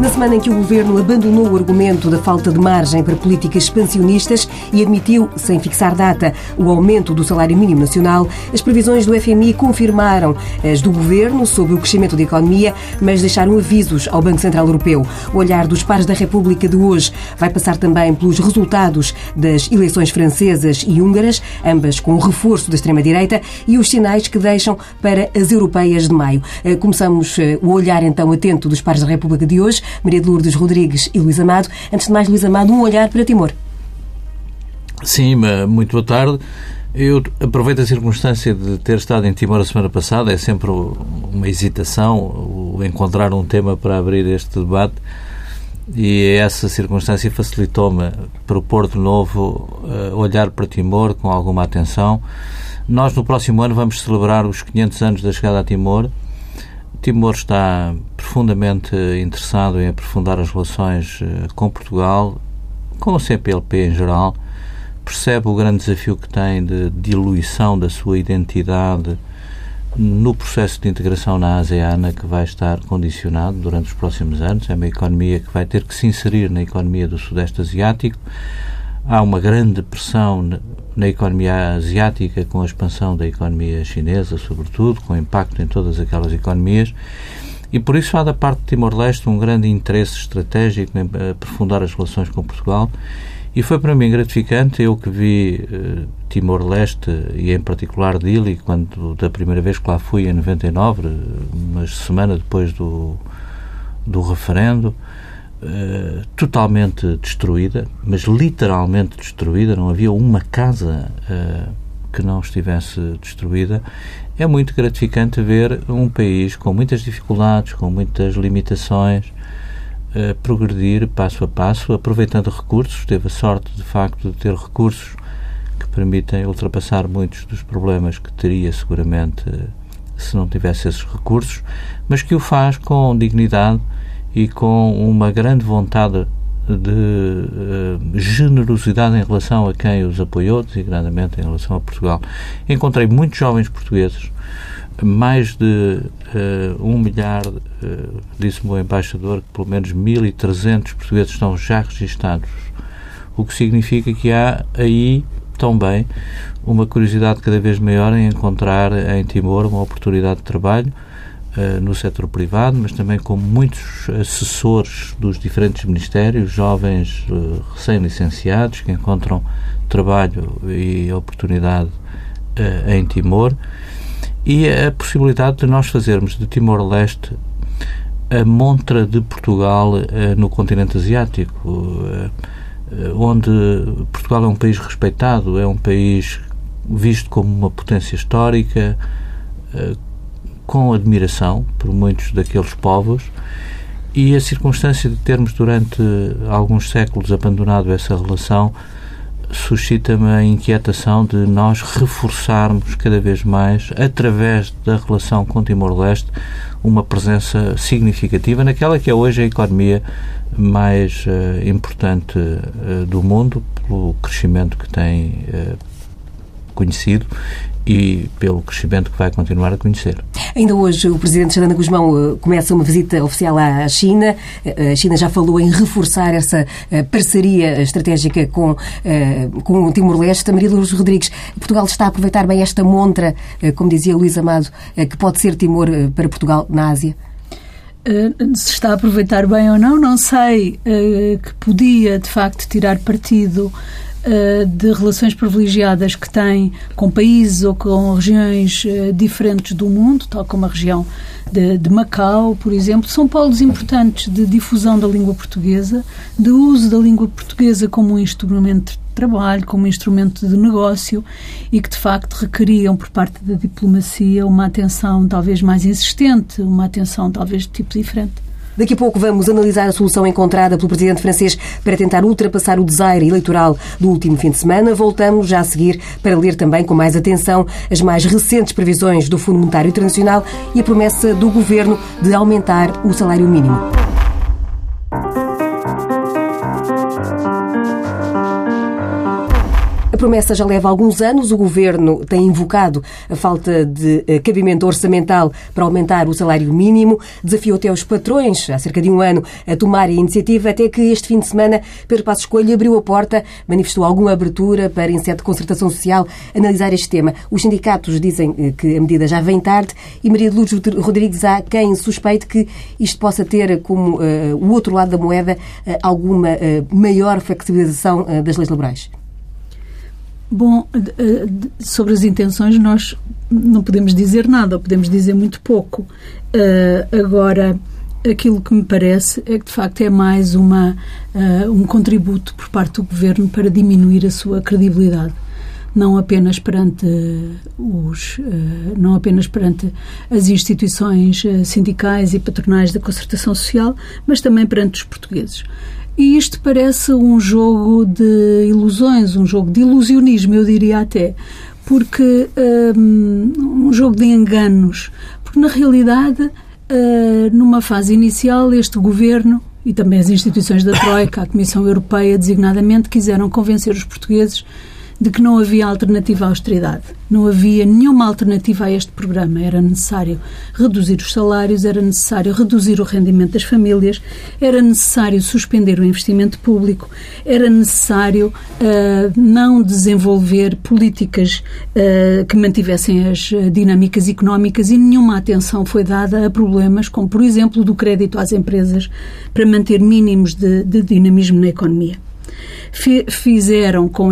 Na semana em que o governo abandonou o argumento da falta de margem para políticas expansionistas e admitiu, sem fixar data, o aumento do salário mínimo nacional, as previsões do FMI confirmaram as do governo sobre o crescimento da economia, mas deixaram avisos ao Banco Central Europeu. O olhar dos pares da República de hoje vai passar também pelos resultados das eleições francesas e húngaras, ambas com o reforço da extrema-direita, e os sinais que deixam para as europeias de maio. Começamos o olhar, então, atento dos pares da República de hoje, Maria de Lourdes Rodrigues e Luís Amado. Antes de mais, Luís Amado, um olhar para Timor. Sim, muito boa tarde. Eu aproveito a circunstância de ter estado em Timor a semana passada. É sempre uma hesitação o encontrar um tema para abrir este debate, e essa circunstância facilitou-me propor de novo olhar para Timor com alguma atenção. Nós, no próximo ano, vamos celebrar os 500 anos da chegada a Timor. Timor está profundamente interessado em aprofundar as relações com Portugal, com o CPLP em geral, percebe o grande desafio que tem de diluição da sua identidade no processo de integração na ASEAN, que vai estar condicionado durante os próximos anos. É uma economia que vai ter que se inserir na economia do Sudeste Asiático. Há uma grande pressão na economia asiática, com a expansão da economia chinesa, sobretudo, com impacto em todas aquelas economias, e por isso há da parte de Timor-Leste um grande interesse estratégico em aprofundar as relações com Portugal, e foi para mim gratificante, eu que vi Timor-Leste, e em particular Dili, quando da primeira vez que lá fui, em 99, uma semana depois do referendo, totalmente destruída, mas literalmente destruída, não havia uma casa que não estivesse destruída. É muito gratificante ver um país com muitas dificuldades, com muitas limitações, progredir passo a passo, aproveitando recursos. Teve a sorte, de facto, de ter recursos que permitem ultrapassar muitos dos problemas que teria seguramente se não tivesse esses recursos, mas que o faz com dignidade e com uma grande vontade de generosidade em relação a quem os apoiou, designadamente em relação a Portugal. Encontrei muitos jovens portugueses, mais de 1 milhar, disse-me o embaixador, que pelo menos 1.300 portugueses estão já registados, o que significa que há aí também uma curiosidade cada vez maior em encontrar em Timor uma oportunidade de trabalho, no setor privado, mas também com muitos assessores dos diferentes ministérios, jovens recém-licenciados que encontram trabalho e oportunidade em Timor, e a possibilidade de nós fazermos de Timor-Leste a montra de Portugal no continente asiático, onde Portugal é um país respeitado, é um país visto como uma potência histórica, com admiração por muitos daqueles povos, e a circunstância de termos durante alguns séculos abandonado essa relação suscita-me a inquietação de nós reforçarmos cada vez mais, através da relação com Timor-Leste, uma presença significativa naquela que é hoje a economia mais importante do mundo, pelo crescimento que tem conhecido e pelo crescimento que vai continuar a conhecer. Ainda hoje o Presidente Xanana Gusmão começa uma visita oficial à China. A China já falou em reforçar essa parceria estratégica com o Timor-Leste. Maria Lourdes Rodrigues, Portugal está a aproveitar bem esta montra, como dizia Luís Amado, que pode ser Timor para Portugal na Ásia? Se está a aproveitar bem ou não, não sei. Que podia, de facto, tirar partido de relações privilegiadas que tem com países ou com regiões diferentes do mundo, tal como a região de Macau, por exemplo. São polos importantes de difusão da língua portuguesa, de uso da língua portuguesa como um instrumento de trabalho, como um instrumento de negócio, e que de facto requeriam por parte da diplomacia uma atenção talvez mais insistente, uma atenção talvez de tipo diferente. Daqui a pouco vamos analisar a solução encontrada pelo presidente francês para tentar ultrapassar o desaire eleitoral do último fim de semana. Voltamos já a seguir para ler também com mais atenção as mais recentes previsões do Fundo Monetário Internacional e a promessa do governo de aumentar o salário mínimo. A promessa já leva alguns anos. O Governo tem invocado a falta de cabimento orçamental para aumentar o salário mínimo. Desafiou até os patrões, há cerca de um ano, a tomarem a iniciativa, até que este fim de semana Pedro Passos Coelho abriu a porta, manifestou alguma abertura para, em sede de concertação social, analisar este tema. Os sindicatos dizem que a medida já vem tarde e Maria de Lourdes Rodrigues há quem suspeite que isto possa ter como o outro lado da moeda alguma maior flexibilização das leis laborais. Bom, sobre as intenções nós não podemos dizer nada, ou podemos dizer muito pouco. Agora, aquilo que me parece é que, de facto, é mais um contributo por parte do Governo para diminuir a sua credibilidade. Não apenas perante as instituições sindicais e patronais da concertação social, mas também perante os portugueses. E isto parece um jogo de ilusões, um jogo de ilusionismo, eu diria até, porque um jogo de enganos, porque na realidade, numa fase inicial, este governo e também as instituições da Troika, a Comissão Europeia designadamente, quiseram convencer os portugueses de que não havia alternativa à austeridade. Não havia nenhuma alternativa a este programa. Era necessário reduzir os salários, era necessário reduzir o rendimento das famílias, era necessário suspender o investimento público, era necessário não desenvolver políticas que mantivessem as dinâmicas económicas, e nenhuma atenção foi dada a problemas como, por exemplo, do crédito às empresas para manter mínimos de dinamismo na economia. Fizeram com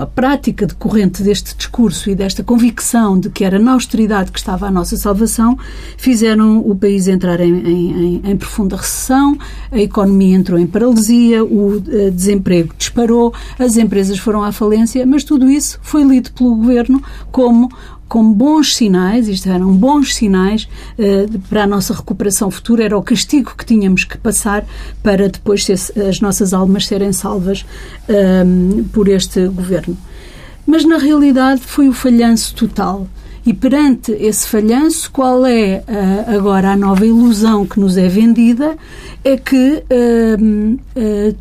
a prática decorrente deste discurso e desta convicção de que era na austeridade que estava a nossa salvação, fizeram o país entrar em profunda recessão, a economia entrou em paralisia, o desemprego disparou, as empresas foram à falência, mas tudo isso foi lido pelo Governo como bons sinais, isto eram bons sinais para a nossa recuperação futura, era o castigo que tínhamos que passar para depois as nossas almas serem salvas por este governo. Mas na realidade foi o falhanço total. E perante esse falhanço, qual é agora a nova ilusão que nos é vendida? É que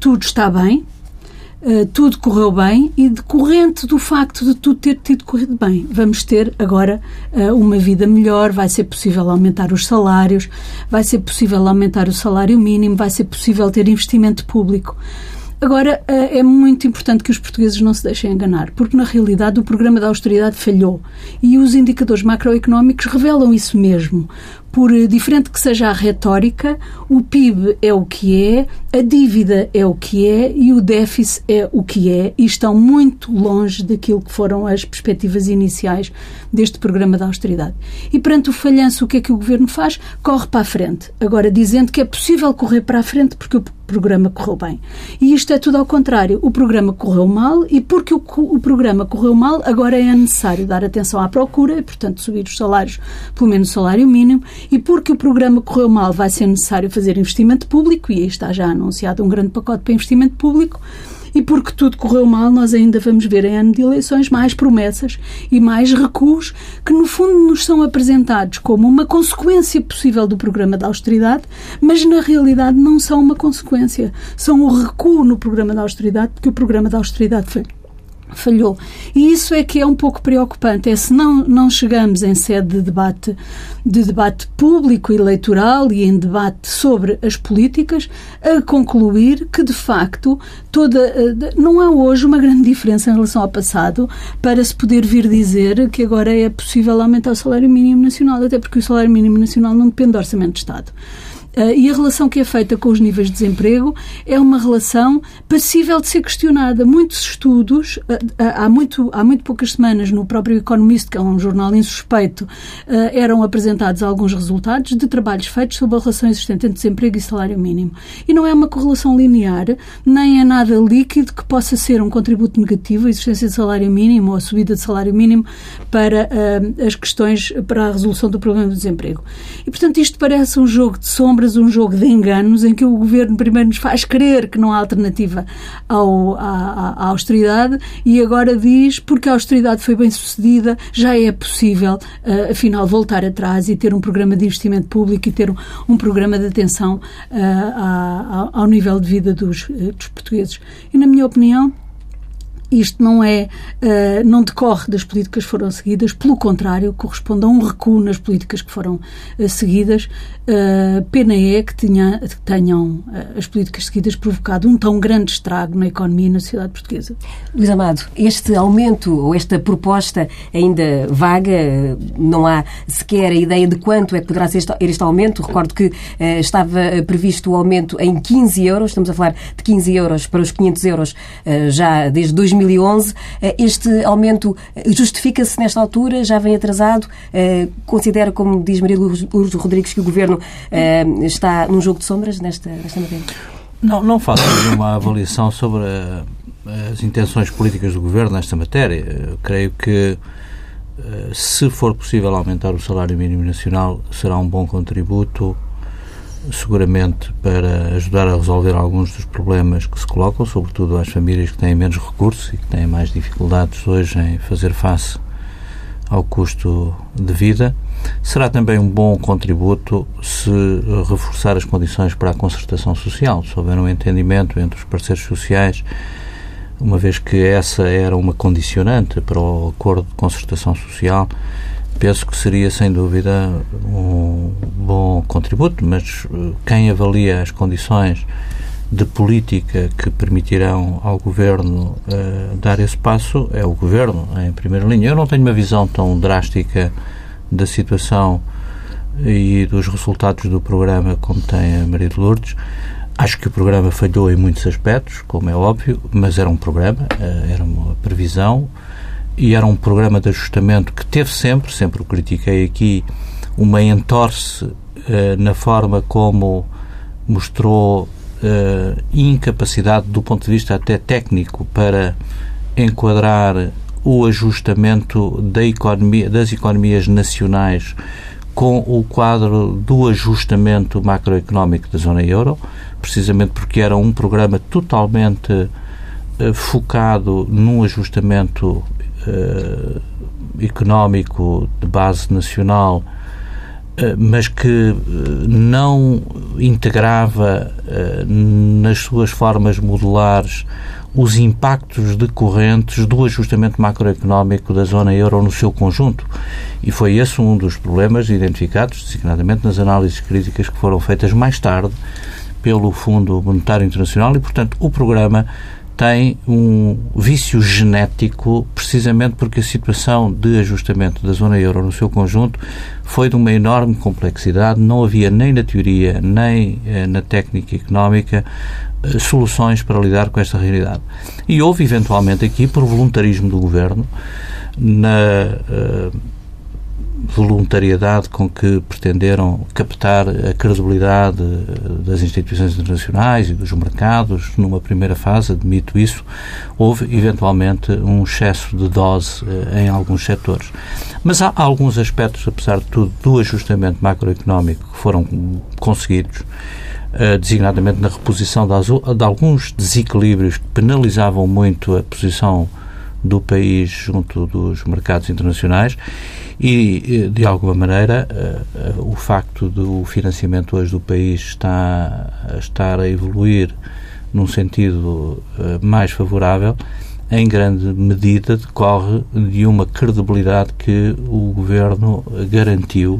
tudo está bem, tudo correu bem, e decorrente do facto de tudo ter corrido bem, vamos ter agora uma vida melhor, vai ser possível aumentar os salários, vai ser possível aumentar o salário mínimo, vai ser possível ter investimento público. Agora, é muito importante que os portugueses não se deixem enganar, porque na realidade o programa da austeridade falhou e os indicadores macroeconómicos revelam isso mesmo. Por diferente que seja a retórica, o PIB é o que é, a dívida é o que é e o déficit é o que é, e estão muito longe daquilo que foram as perspectivas iniciais deste programa da austeridade. E perante o falhanço, o que é que o Governo faz? Corre para a frente. Agora, dizendo que é possível correr para a frente porque o programa correu bem. E isto é tudo ao contrário. O programa correu mal e porque o programa correu mal, agora é necessário dar atenção à procura e, portanto, subir os salários, pelo menos o salário mínimo. E porque o programa correu mal, vai ser necessário fazer investimento público, e aí está já anunciado um grande pacote para investimento público. E porque tudo correu mal, nós ainda vamos ver em ano de eleições mais promessas e mais recuos que, no fundo, nos são apresentados como uma consequência possível do programa da austeridade, mas na realidade não são uma consequência. São um recuo no programa da austeridade, porque o programa da austeridade falhou. E isso é que é um pouco preocupante, é se não chegamos em sede de debate público eleitoral e em debate sobre as políticas a concluir que, de facto, não há hoje uma grande diferença em relação ao passado para se poder vir dizer que agora é possível aumentar o salário mínimo nacional, até porque o salário mínimo nacional não depende do orçamento de Estado. E a relação que é feita com os níveis de desemprego é uma relação passível de ser questionada. Muitos estudos, há muito poucas semanas, no próprio Economist, que é um jornal insuspeito, eram apresentados alguns resultados de trabalhos feitos sobre a relação existente entre desemprego e salário mínimo. E não é uma correlação linear, nem é nada líquido que possa ser um contributo negativo, a existência de salário mínimo ou a subida de salário mínimo para as questões, para a resolução do problema do desemprego. E, portanto, isto parece um jogo de sombras, um jogo de enganos em que o Governo primeiro nos faz crer que não há alternativa à austeridade e agora diz, porque a austeridade foi bem sucedida, já é possível, afinal, voltar atrás e ter um programa de investimento público e ter um programa de atenção ao nível de vida dos portugueses. E, na minha opinião, Isto não decorre das políticas que foram seguidas, pelo contrário, corresponde a um recuo nas políticas que foram seguidas. Pena é que tenham as políticas seguidas provocado um tão grande estrago na economia e na sociedade portuguesa. Luís Amado, este aumento ou esta proposta ainda vaga, não há sequer a ideia de quanto é que poderá ser este aumento. Recordo que estava previsto o aumento em 15 euros, estamos a falar de 15 euros para os 500 euros já desde 2011. Este aumento justifica-se nesta altura? Já vem atrasado? Considera, como diz Maria Lourdes Rodrigues, que o Governo está num jogo de sombras nesta matéria? Não faço nenhuma avaliação sobre as intenções políticas do Governo nesta matéria. Eu creio que, se for possível aumentar o salário mínimo nacional, será um bom contributo, seguramente, para ajudar a resolver alguns dos problemas que se colocam, sobretudo às famílias que têm menos recursos e que têm mais dificuldades hoje em fazer face ao custo de vida. Será também um bom contributo se reforçar as condições para a concertação social, se houver um entendimento entre os parceiros sociais, uma vez que essa era uma condicionante para o acordo de concertação social. Penso que seria, sem dúvida, um bom contributo, mas quem avalia as condições de política que permitirão ao Governo dar esse passo é o Governo, em primeira linha. Eu não tenho uma visão tão drástica da situação e dos resultados do programa como tem a Maria de Lourdes. Acho que o programa falhou em muitos aspectos, como é óbvio, mas era um programa, era uma previsão, e era um programa de ajustamento que teve sempre o critiquei aqui, uma entorse na forma como mostrou incapacidade do ponto de vista até técnico para enquadrar o ajustamento da economia, das economias nacionais com o quadro do ajustamento macroeconómico da zona euro, precisamente porque era um programa totalmente focado num ajustamento económico de base nacional, mas que não integrava nas suas formas modulares os impactos decorrentes do ajustamento macroeconómico da zona euro no seu conjunto. E foi esse um dos problemas identificados, designadamente nas análises críticas que foram feitas mais tarde pelo Fundo Monetário Internacional, e, portanto, o programa tem um vício genético, precisamente porque a situação de ajustamento da zona euro no seu conjunto foi de uma enorme complexidade. Não havia nem na teoria, nem na técnica económica, soluções para lidar com esta realidade. E houve, eventualmente, aqui, por voluntarismo do Governo, na voluntariedade com que pretenderam captar a credibilidade das instituições internacionais e dos mercados, numa primeira fase, admito isso, houve eventualmente um excesso de dose em alguns setores. Mas há alguns aspectos, apesar de tudo, do ajustamento macroeconómico que foram conseguidos, designadamente na reposição de alguns desequilíbrios que penalizavam muito a posição do país junto dos mercados internacionais e, de alguma maneira, o facto do financiamento hoje do país estar a evoluir num sentido mais favorável, em grande medida decorre de uma credibilidade que o Governo garantiu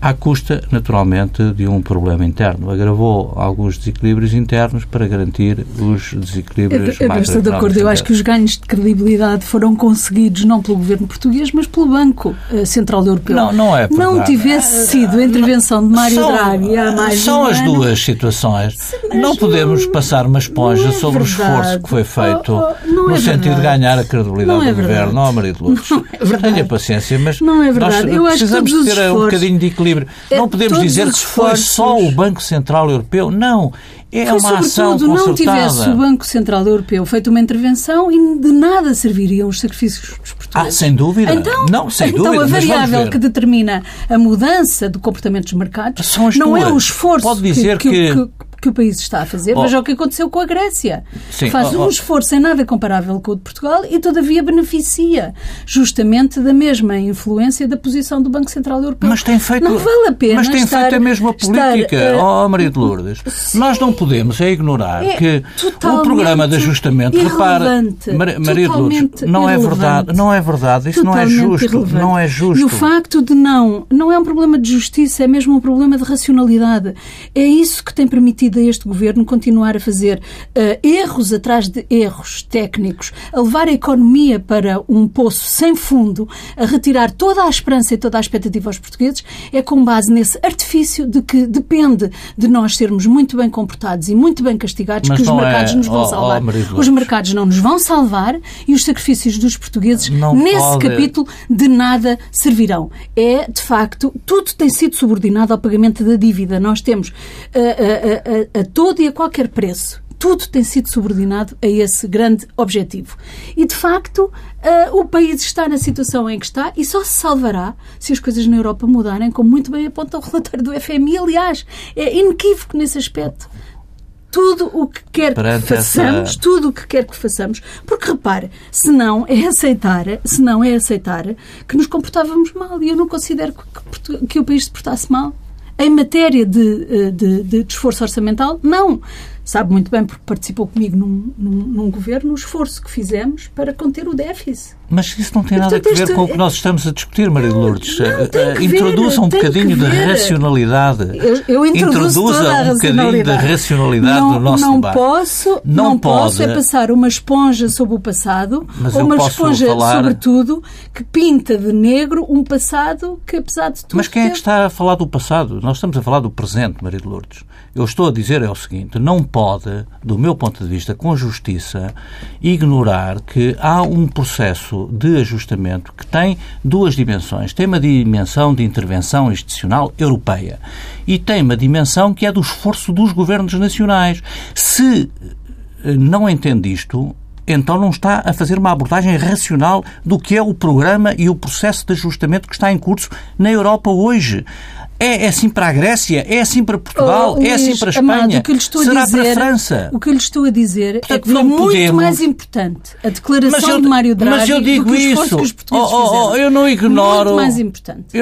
à custa, naturalmente, de um problema interno. Agravou alguns desequilíbrios internos para garantir os desequilíbrios mais. Estou de acordo. Eu acho que os ganhos de credibilidade foram conseguidos não pelo Governo português, mas pelo Banco Central Europeu. Não é verdade. Não tivesse sido a intervenção de Mário Draghi há mais de um ano. São as duas situações. Não podemos passar uma esponja sobre o esforço que foi feito no sentido de ganhar a credibilidade do Governo. Não, Maria de Lourdes. Tenha paciência, mas não é verdade. Nós precisamos ter um bocadinho de equilíbrio. Não podemos dizer que foi só o Banco Central Europeu. Não. É foi uma ação concertada. Não tivesse o Banco Central Europeu feito uma intervenção e de nada serviriam os sacrifícios dos portugueses. Sem dúvida. Então a variável que determina a mudança do comportamento dos mercados não é o esforço que o país está a fazer, mas é o que aconteceu com a Grécia. Sim, faz um esforço em nada comparável com o de Portugal e, todavia, beneficia justamente da mesma influência da posição do Banco Central Europeu. Mas tem feito a mesma política, Maria de Lourdes. Nós não podemos é ignorar que o programa de ajustamento, repara, Maria de Lourdes, não é verdade, isso não é justo. E o facto de não é um problema de justiça, é mesmo um problema de racionalidade. É isso que tem permitido a este governo continuar a fazer erros atrás de erros técnicos, a levar a economia para um poço sem fundo, a retirar toda a esperança e toda a expectativa aos portugueses, é com base nesse artifício de que depende de nós sermos muito bem comportados e muito bem castigados, mas que os mercados nos vão salvar. Os mercados não nos vão salvar e os sacrifícios dos portugueses capítulo de nada servirão. É, de facto, tudo tem sido subordinado ao pagamento da dívida. Nós temos a todo e a qualquer preço. Tudo tem sido subordinado a esse grande objetivo. E, de facto, o país está na situação em que está e só se salvará se as coisas na Europa mudarem, como muito bem aponta o relatório do FMI. Aliás, é inequívoco nesse aspecto. Tudo o que quer que façamos, porque repare, se não é aceitar que nos comportávamos mal, e eu não considero que o país se portasse mal. Em matéria de esforço orçamental, não. Sabe muito bem, porque participou comigo num governo, o esforço que fizemos para conter o déficit. Mas isso não tem nada a ver com o que nós estamos a discutir, Maria de Lourdes. Introduza um bocadinho de racionalidade. Eu introduza um bocadinho de racionalidade no nosso debate. Não posso é passar uma esponja sobre o passado, ou uma esponja sobretudo que pinta de negro um passado que, apesar de tudo... Mas quem é que está a falar do passado? Nós estamos a falar do presente, Maria de Lourdes. Eu estou a dizer é o seguinte, não pode, do meu ponto de vista, com justiça, ignorar que há um processo de ajustamento que tem duas dimensões. Tem uma dimensão de intervenção institucional europeia e tem uma dimensão que é do esforço dos governos nacionais. Se não entende isto, então não está a fazer uma abordagem racional do que é o programa e o processo de ajustamento que está em curso na Europa hoje. É assim para a Grécia, é assim para Portugal, Luís, é assim para a Espanha, amado, para a França. O que eu lhe estou a dizer, portanto, é que foi muito mais importante a declaração de Mário Draghi do que o esforço que os portugueses fizeram.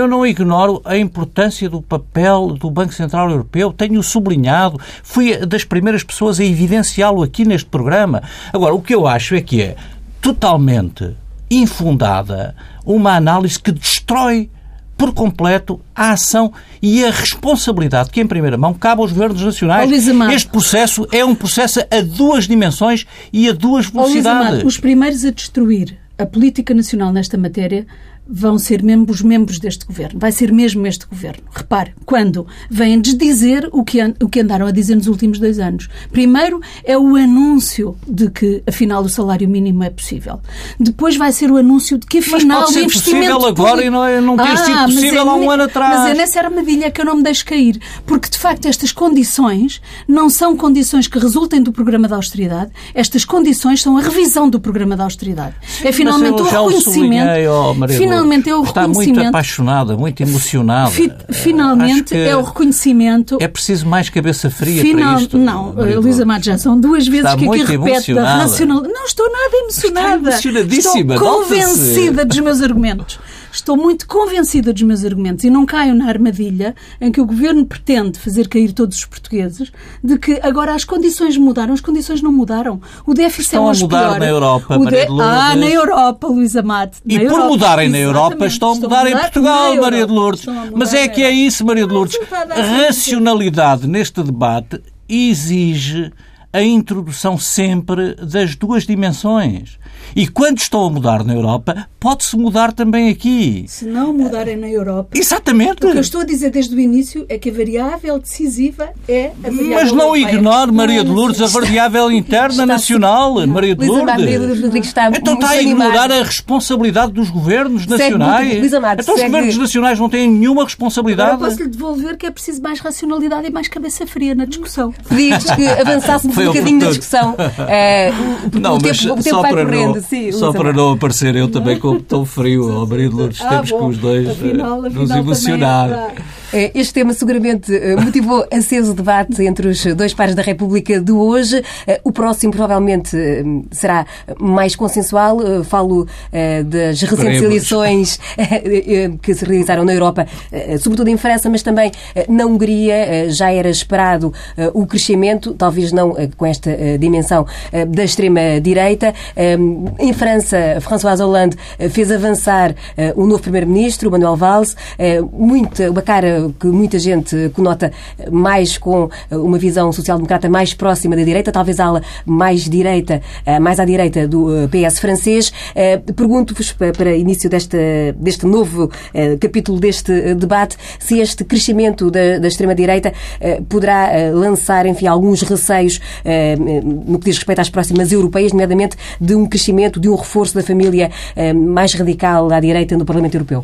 Eu não ignoro a importância do papel do Banco Central Europeu, tenho sublinhado, fui das primeiras pessoas a evidenciá-lo aqui neste programa. Agora, o que eu acho é que é totalmente infundada uma análise que destrói por completo a ação e a responsabilidade que, em primeira mão, cabe aos governos nacionais. Este processo é um processo a duas dimensões e a duas velocidades. Luís Amado, os primeiros a destruir a política nacional nesta matéria vão ser mesmo os membros deste governo. Vai ser mesmo este governo. Repare, quando vêm desdizer o que andaram a dizer nos últimos 2 anos. Primeiro é o anúncio de que, afinal, o salário mínimo é possível. Depois vai ser o anúncio de que, afinal, o investimento... Mas pode ser possível agora e não ter sido possível há um ano atrás. Mas é nessa armadilha que eu não me deixo cair. Porque, de facto, estas condições não são condições que resultem do programa de austeridade. Estas condições são a revisão do programa de austeridade. Sim, é finalmente o reconhecimento... Finalmente é o reconhecimento. Está muito apaixonada, muito emocionada. Finalmente é o reconhecimento. É preciso mais cabeça fria para isto. Não, Luís Amado, já são 2 vezes está que aqui repete da racionalidade. Não estou nada emocionada. Estou convencida dos meus argumentos. Estou muito convencida dos meus argumentos e não caio na armadilha em que o Governo pretende fazer cair todos os portugueses de que agora as condições mudaram. As condições não mudaram. O déficit é hoje pior. Estão a mudar na Europa, Maria de Lourdes. Ah, na Europa, Luís Amado. E por mudarem na Europa, estão a mudar em Portugal, Maria de Lourdes. Mas é que é isso, Maria de Lourdes. A racionalidade neste debate exige a introdução sempre das duas dimensões. E quando estão a mudar na Europa, pode-se mudar também aqui. Se não mudarem na Europa... Exatamente. O que eu estou a dizer desde o início é que a variável decisiva é a variável... Mas não ignore, Maria de Lourdes, a variável interna nacional, Maria de Lourdes. Então está a ignorar a responsabilidade dos governos nacionais. Então os governos nacionais não têm nenhuma responsabilidade. Agora posso-lhe devolver que é preciso mais racionalidade e mais cabeça fria na discussão. Diz que avançasse um bocadinho da discussão. O tempo vai correndo. Só para não aparecer eu também como tão frio, Maria de Lourdes, temos que os dois nos emocionar. Este tema seguramente motivou aceso debate entre os dois pares da República de hoje. O próximo provavelmente será mais consensual. Falo das recentes eleições que se realizaram na Europa, sobretudo em França, mas também na Hungria. Já era esperado o crescimento, talvez não com esta dimensão da extrema-direita. Em França, François Hollande fez avançar o novo primeiro-ministro, Manuel Valls, uma cara que muita gente conota mais com uma visão social-democrata mais próxima da direita, talvez a ala mais à direita do PS francês. Pergunto-vos, para início deste novo capítulo deste debate, se este crescimento da extrema-direita poderá lançar, enfim, alguns receios no que diz respeito às próximas europeias, nomeadamente de um crescimento, de um reforço da família mais radical à direita no Parlamento Europeu.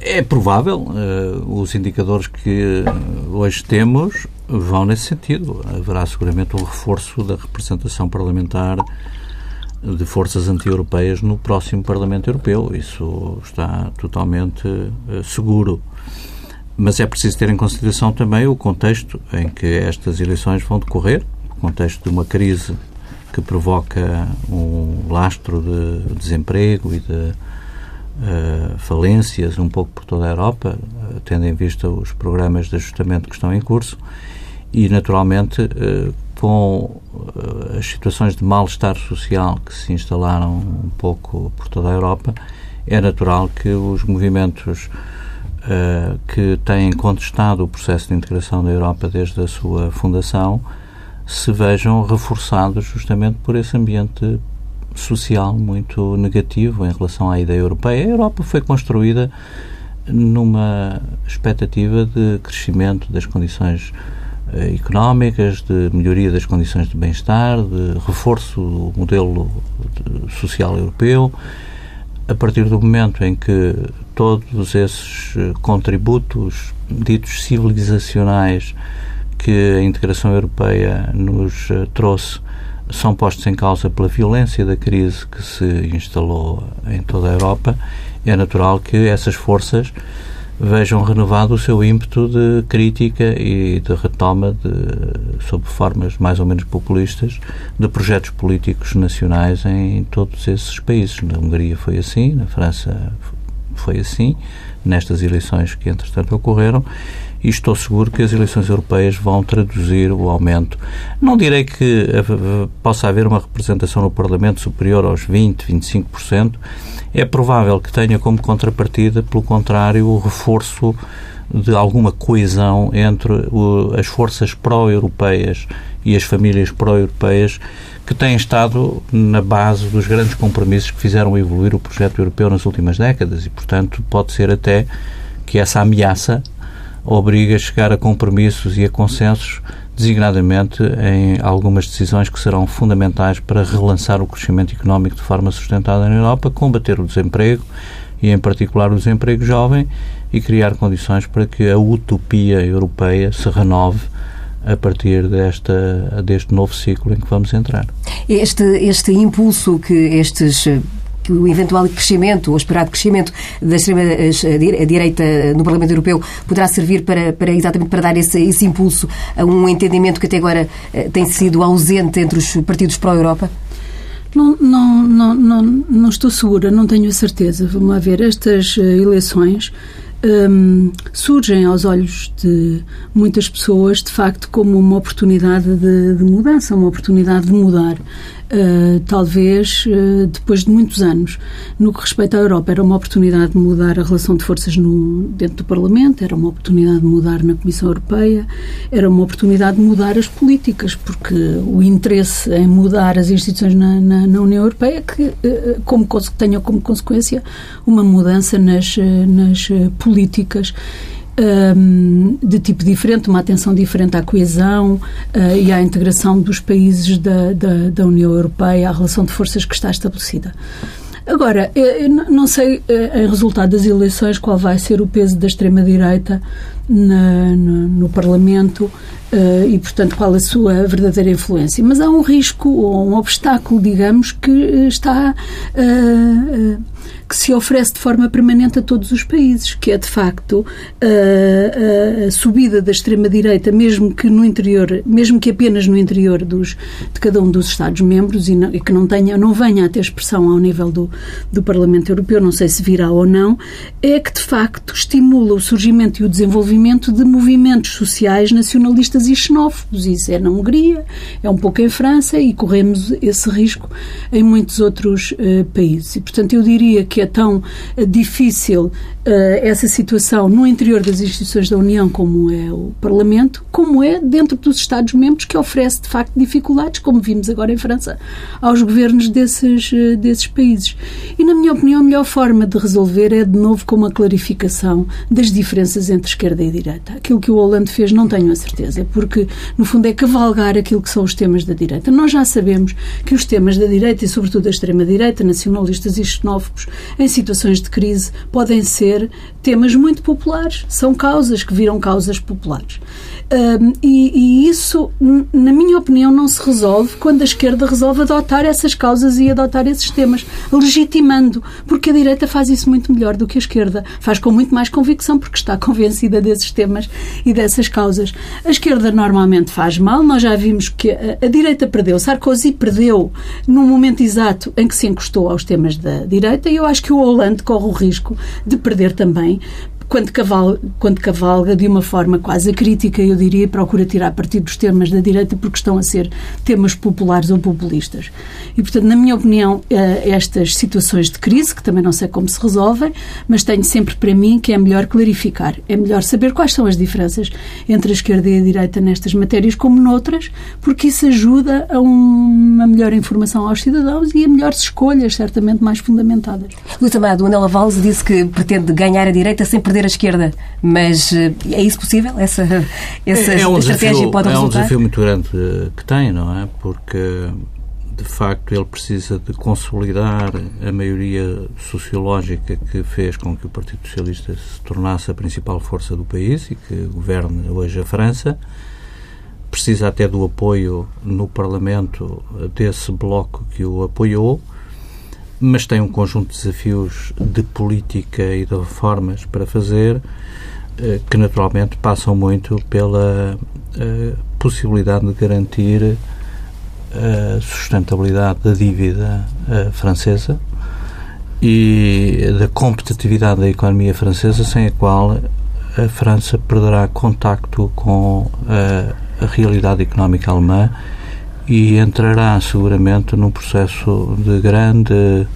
É provável. Os indicadores que hoje temos vão nesse sentido. Haverá seguramente um reforço da representação parlamentar de forças anti-europeias no próximo Parlamento Europeu. Isso está totalmente seguro. Mas é preciso ter em consideração também o contexto em que estas eleições vão decorrer, o contexto de uma crise que provoca um lastro de desemprego e de falências um pouco por toda a Europa, tendo em vista os programas de ajustamento que estão em curso e, naturalmente, com as situações de mal-estar social que se instalaram um pouco por toda a Europa, é natural que os movimentos que têm contestado o processo de integração da Europa desde a sua fundação se vejam reforçados justamente por esse ambiente social muito negativo em relação à ideia europeia. A Europa foi construída numa expectativa de crescimento das condições económicas, de melhoria das condições de bem-estar, de reforço do modelo social europeu. A partir do momento em que todos esses contributos ditos civilizacionais que a integração europeia nos trouxe são postos em causa pela violência da crise que se instalou em toda a Europa, é natural que essas forças vejam renovado o seu ímpeto de crítica e de retoma, sob formas mais ou menos populistas, de projetos políticos nacionais em todos esses países. Na Hungria foi assim, na França foi assim, nestas eleições que, entretanto, ocorreram, e estou seguro que as eleições europeias vão traduzir o aumento. Não direi que possa haver uma representação no Parlamento superior aos 20%, 25%. É provável que tenha como contrapartida, pelo contrário, o reforço de alguma coesão entre as forças pró-europeias e as famílias pró-europeias que têm estado na base dos grandes compromissos que fizeram evoluir o projeto europeu nas últimas décadas e, portanto, pode ser até que essa ameaça obriga a chegar a compromissos e a consensos, designadamente em algumas decisões que serão fundamentais para relançar o crescimento económico de forma sustentada na Europa, combater o desemprego e, em particular, o desemprego jovem, e criar condições para que a utopia europeia se renove a partir deste novo ciclo em que vamos entrar. Este impulso que o eventual crescimento, ou esperado crescimento da extrema-direita no Parlamento Europeu poderá servir para exatamente para dar esse impulso a um entendimento que até agora tem sido ausente entre os partidos pró-Europa? Não estou segura, não tenho a certeza. Vamos lá ver, estas eleições surgem aos olhos de muitas pessoas, de facto, como uma oportunidade de mudança, uma oportunidade de mudar. Talvez depois de muitos anos. No que respeita à Europa, era uma oportunidade de mudar a relação de forças dentro do Parlamento, era uma oportunidade de mudar na Comissão Europeia, era uma oportunidade de mudar as políticas, porque o interesse em mudar as instituições na União Europeia tenha como consequência uma mudança nas políticas de tipo diferente, uma atenção diferente à coesão e à integração dos países da União Europeia, à relação de forças que está estabelecida. Agora, eu não sei, em resultado das eleições, qual vai ser o peso da extrema-direita no Parlamento e, portanto, qual a sua verdadeira influência. Mas há um risco ou um obstáculo, digamos, que está que se oferece de forma permanente a todos os países, que é, de facto, a subida da extrema-direita, mesmo que apenas no interior de cada um dos Estados-membros e que não venha a ter expressão ao nível do Parlamento Europeu, não sei se virá ou não, é que, de facto, estimula o surgimento e o desenvolvimento de movimentos sociais nacionalistas e xenófobos. Isso é na Hungria, é um pouco em França e corremos esse risco em muitos outros países. E, portanto, eu diria que é tão difícil essa situação no interior das instituições da União, como é o Parlamento, como é dentro dos Estados-membros, que oferece, de facto, dificuldades, como vimos agora em França, aos governos desses países. E, na minha opinião, a melhor forma de resolver é, de novo, com uma clarificação das diferenças entre esquerda e direita. Aquilo que o Hollande fez, não tenho a certeza, porque, no fundo, é cavalgar aquilo que são os temas da direita. Nós já sabemos que os temas da direita, e sobretudo da extrema-direita, nacionalistas e xenófobos, em situações de crise, podem ser temas muito populares. São causas que viram causas populares. E isso, na minha opinião, não se resolve quando a esquerda resolve adotar essas causas e adotar esses temas, legitimando, porque a direita faz isso muito melhor do que a esquerda. Faz com muito mais convicção, porque está convencida desses temas e dessas causas. A esquerda normalmente faz mal. Nós já vimos que a direita perdeu. Sarkozy perdeu num momento exato em que se encostou aos temas da direita, e eu acho que o Hollande corre o risco de perder também, quando cavalga de uma forma quase crítica, eu diria, e procura tirar partido dos temas da direita porque estão a ser temas populares ou populistas. E, portanto, na minha opinião, estas situações de crise, que também não sei como se resolvem, mas tenho sempre para mim que é melhor clarificar, é melhor saber quais são as diferenças entre a esquerda e a direita nestas matérias como noutras, porque isso ajuda a uma melhor informação aos cidadãos e a melhores escolhas, certamente, mais fundamentadas. Luísa Amado, Manuel Valls disse que pretende ganhar a direita sem perder a esquerda, mas é isso possível? Essa estratégia pode resultar? É um desafio muito grande que tem, não é? Porque, de facto, ele precisa de consolidar a maioria sociológica que fez com que o Partido Socialista se tornasse a principal força do país e que governe hoje a França. Precisa até do apoio no Parlamento desse bloco que o apoiou, mas tem um conjunto de desafios de política e de reformas para fazer, que naturalmente passam muito pela possibilidade de garantir a sustentabilidade da dívida francesa e da competitividade da economia francesa, sem a qual a França perderá contacto com a realidade económica alemã e entrará seguramente num processo de grande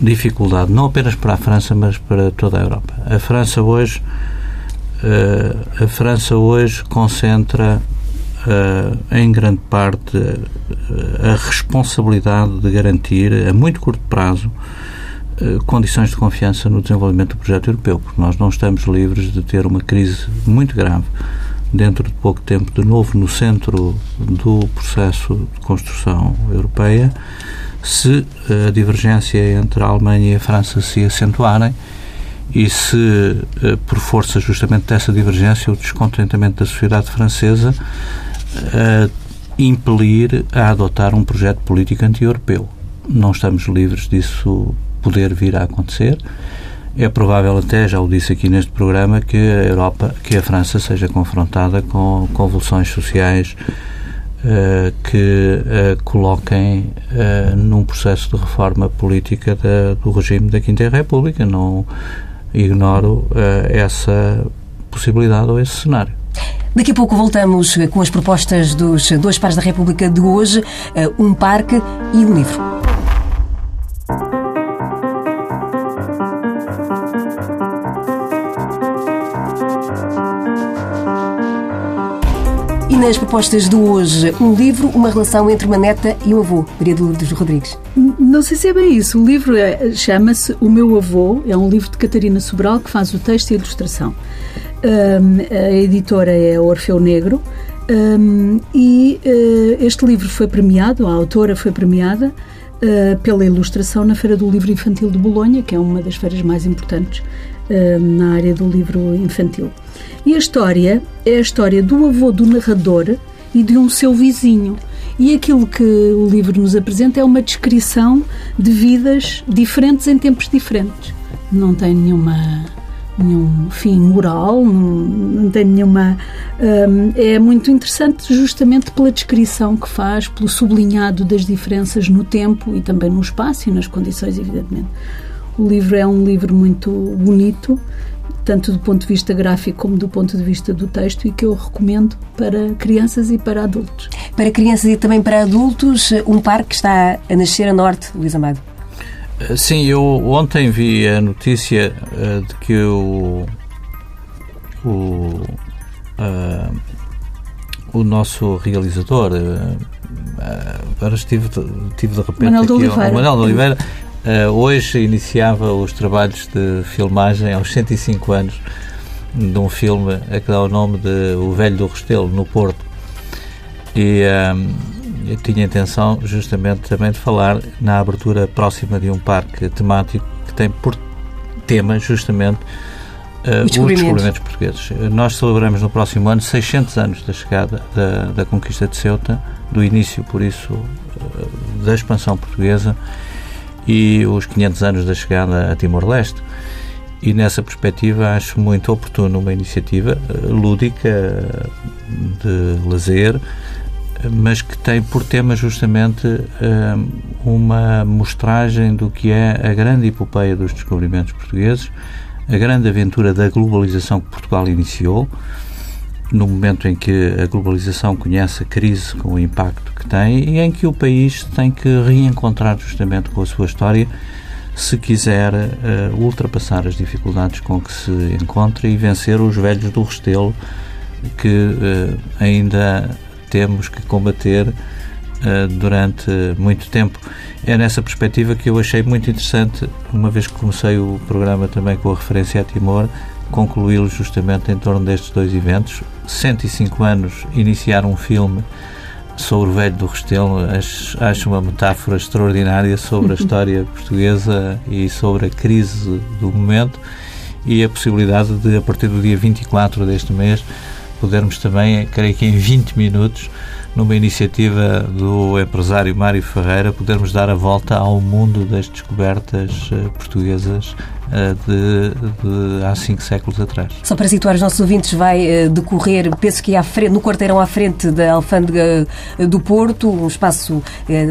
dificuldade, não apenas para a França, mas para toda a Europa. A França hoje concentra em grande parte a responsabilidade de garantir a muito curto prazo condições de confiança no desenvolvimento do projeto europeu, porque nós não estamos livres de ter uma crise muito grave dentro de pouco tempo, de novo, no centro do processo de construção europeia, se a divergência entre a Alemanha e a França se acentuarem e se, por força justamente dessa divergência, o descontentamento da sociedade francesa impelir a adotar um projeto político anti-europeu. Não estamos livres disso poder vir a acontecer. É provável até, já o disse aqui neste programa, que a França seja confrontada com convulsões sociais que coloquem num processo de reforma política do regime da Quinta República. Não ignoro essa possibilidade ou esse cenário. Daqui a pouco voltamos com as propostas dos dois pares da República de hoje, um parque e um livro. Nas propostas de hoje, um livro, uma relação entre uma neta e um avô. Maria de Lourdes Rodrigues. Não sei se é bem isso. O livro chama-se O Meu Avô. É um livro de Catarina Sobral, que faz o texto e a ilustração. A editora é Orfeu Negro. Este livro foi premiado, a autora foi premiada pela ilustração na Feira do Livro Infantil de Bolonha, que é uma das feiras mais importantes na área do livro infantil. E a história é a história do avô do narrador e de um seu vizinho. E aquilo que o livro nos apresenta é uma descrição de vidas diferentes em tempos diferentes. Não tem nenhum fim moral, não tem nenhuma... é muito interessante justamente pela descrição que faz, pelo sublinhado das diferenças no tempo e também no espaço e nas condições, evidentemente. O livro é um livro muito bonito, tanto do ponto de vista gráfico como do ponto de vista do texto, e que eu recomendo para crianças e para adultos. Para crianças e também para adultos, um par que está a nascer a norte, Luís Amado. Sim, eu ontem vi a notícia de que o nosso realizador, agora estive de repente Manoel de Oliveira. Manoel de Oliveira hoje iniciava os trabalhos de filmagem aos 105 anos de um filme a que dá o nome de O Velho do Restelo, no Porto. E eu tinha a intenção justamente também de falar na abertura próxima de um parque temático que tem por tema justamente os descobrimentos portugueses. Nós celebramos no próximo ano 600 anos da chegada da conquista de Ceuta, do início, por isso, da expansão portuguesa, e os 500 anos da chegada a Timor-Leste, e nessa perspectiva acho muito oportuno uma iniciativa lúdica de lazer, mas que tem por tema justamente uma mostragem do que é a grande epopeia dos descobrimentos portugueses, a grande aventura da globalização que Portugal iniciou, no momento em que a globalização conhece a crise com o impacto que tem e em que o país tem que reencontrar justamente com a sua história se quiser ultrapassar as dificuldades com que se encontra e vencer os velhos do Restelo que ainda temos que combater durante muito tempo. É nessa perspectiva que eu achei muito interessante, uma vez que comecei o programa também com a referência a Timor, concluí-lo justamente em torno destes dois eventos. 105 anos, iniciar um filme sobre o Velho do Restelo, acho uma metáfora extraordinária sobre a história portuguesa e sobre a crise do momento, e a possibilidade de, a partir do dia 24 deste mês, podermos também, creio que em 20 minutos, numa iniciativa do empresário Mário Ferreira, podermos dar a volta ao mundo das descobertas portuguesas de há 5 séculos atrás. Só para situar os nossos ouvintes, vai decorrer, penso que no quarteirão à frente da Alfândega do Porto, um espaço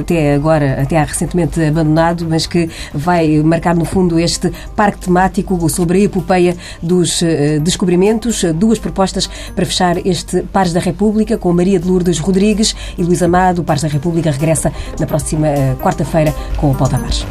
até há recentemente abandonado, mas que vai marcar no fundo este parque temático sobre a epopeia dos descobrimentos. Duas propostas para fechar este Pares da República, com Maria de Lourdes Rodrigues e Luís Amado. O Pares da República regressa na próxima quarta-feira com o Paulo Tavares.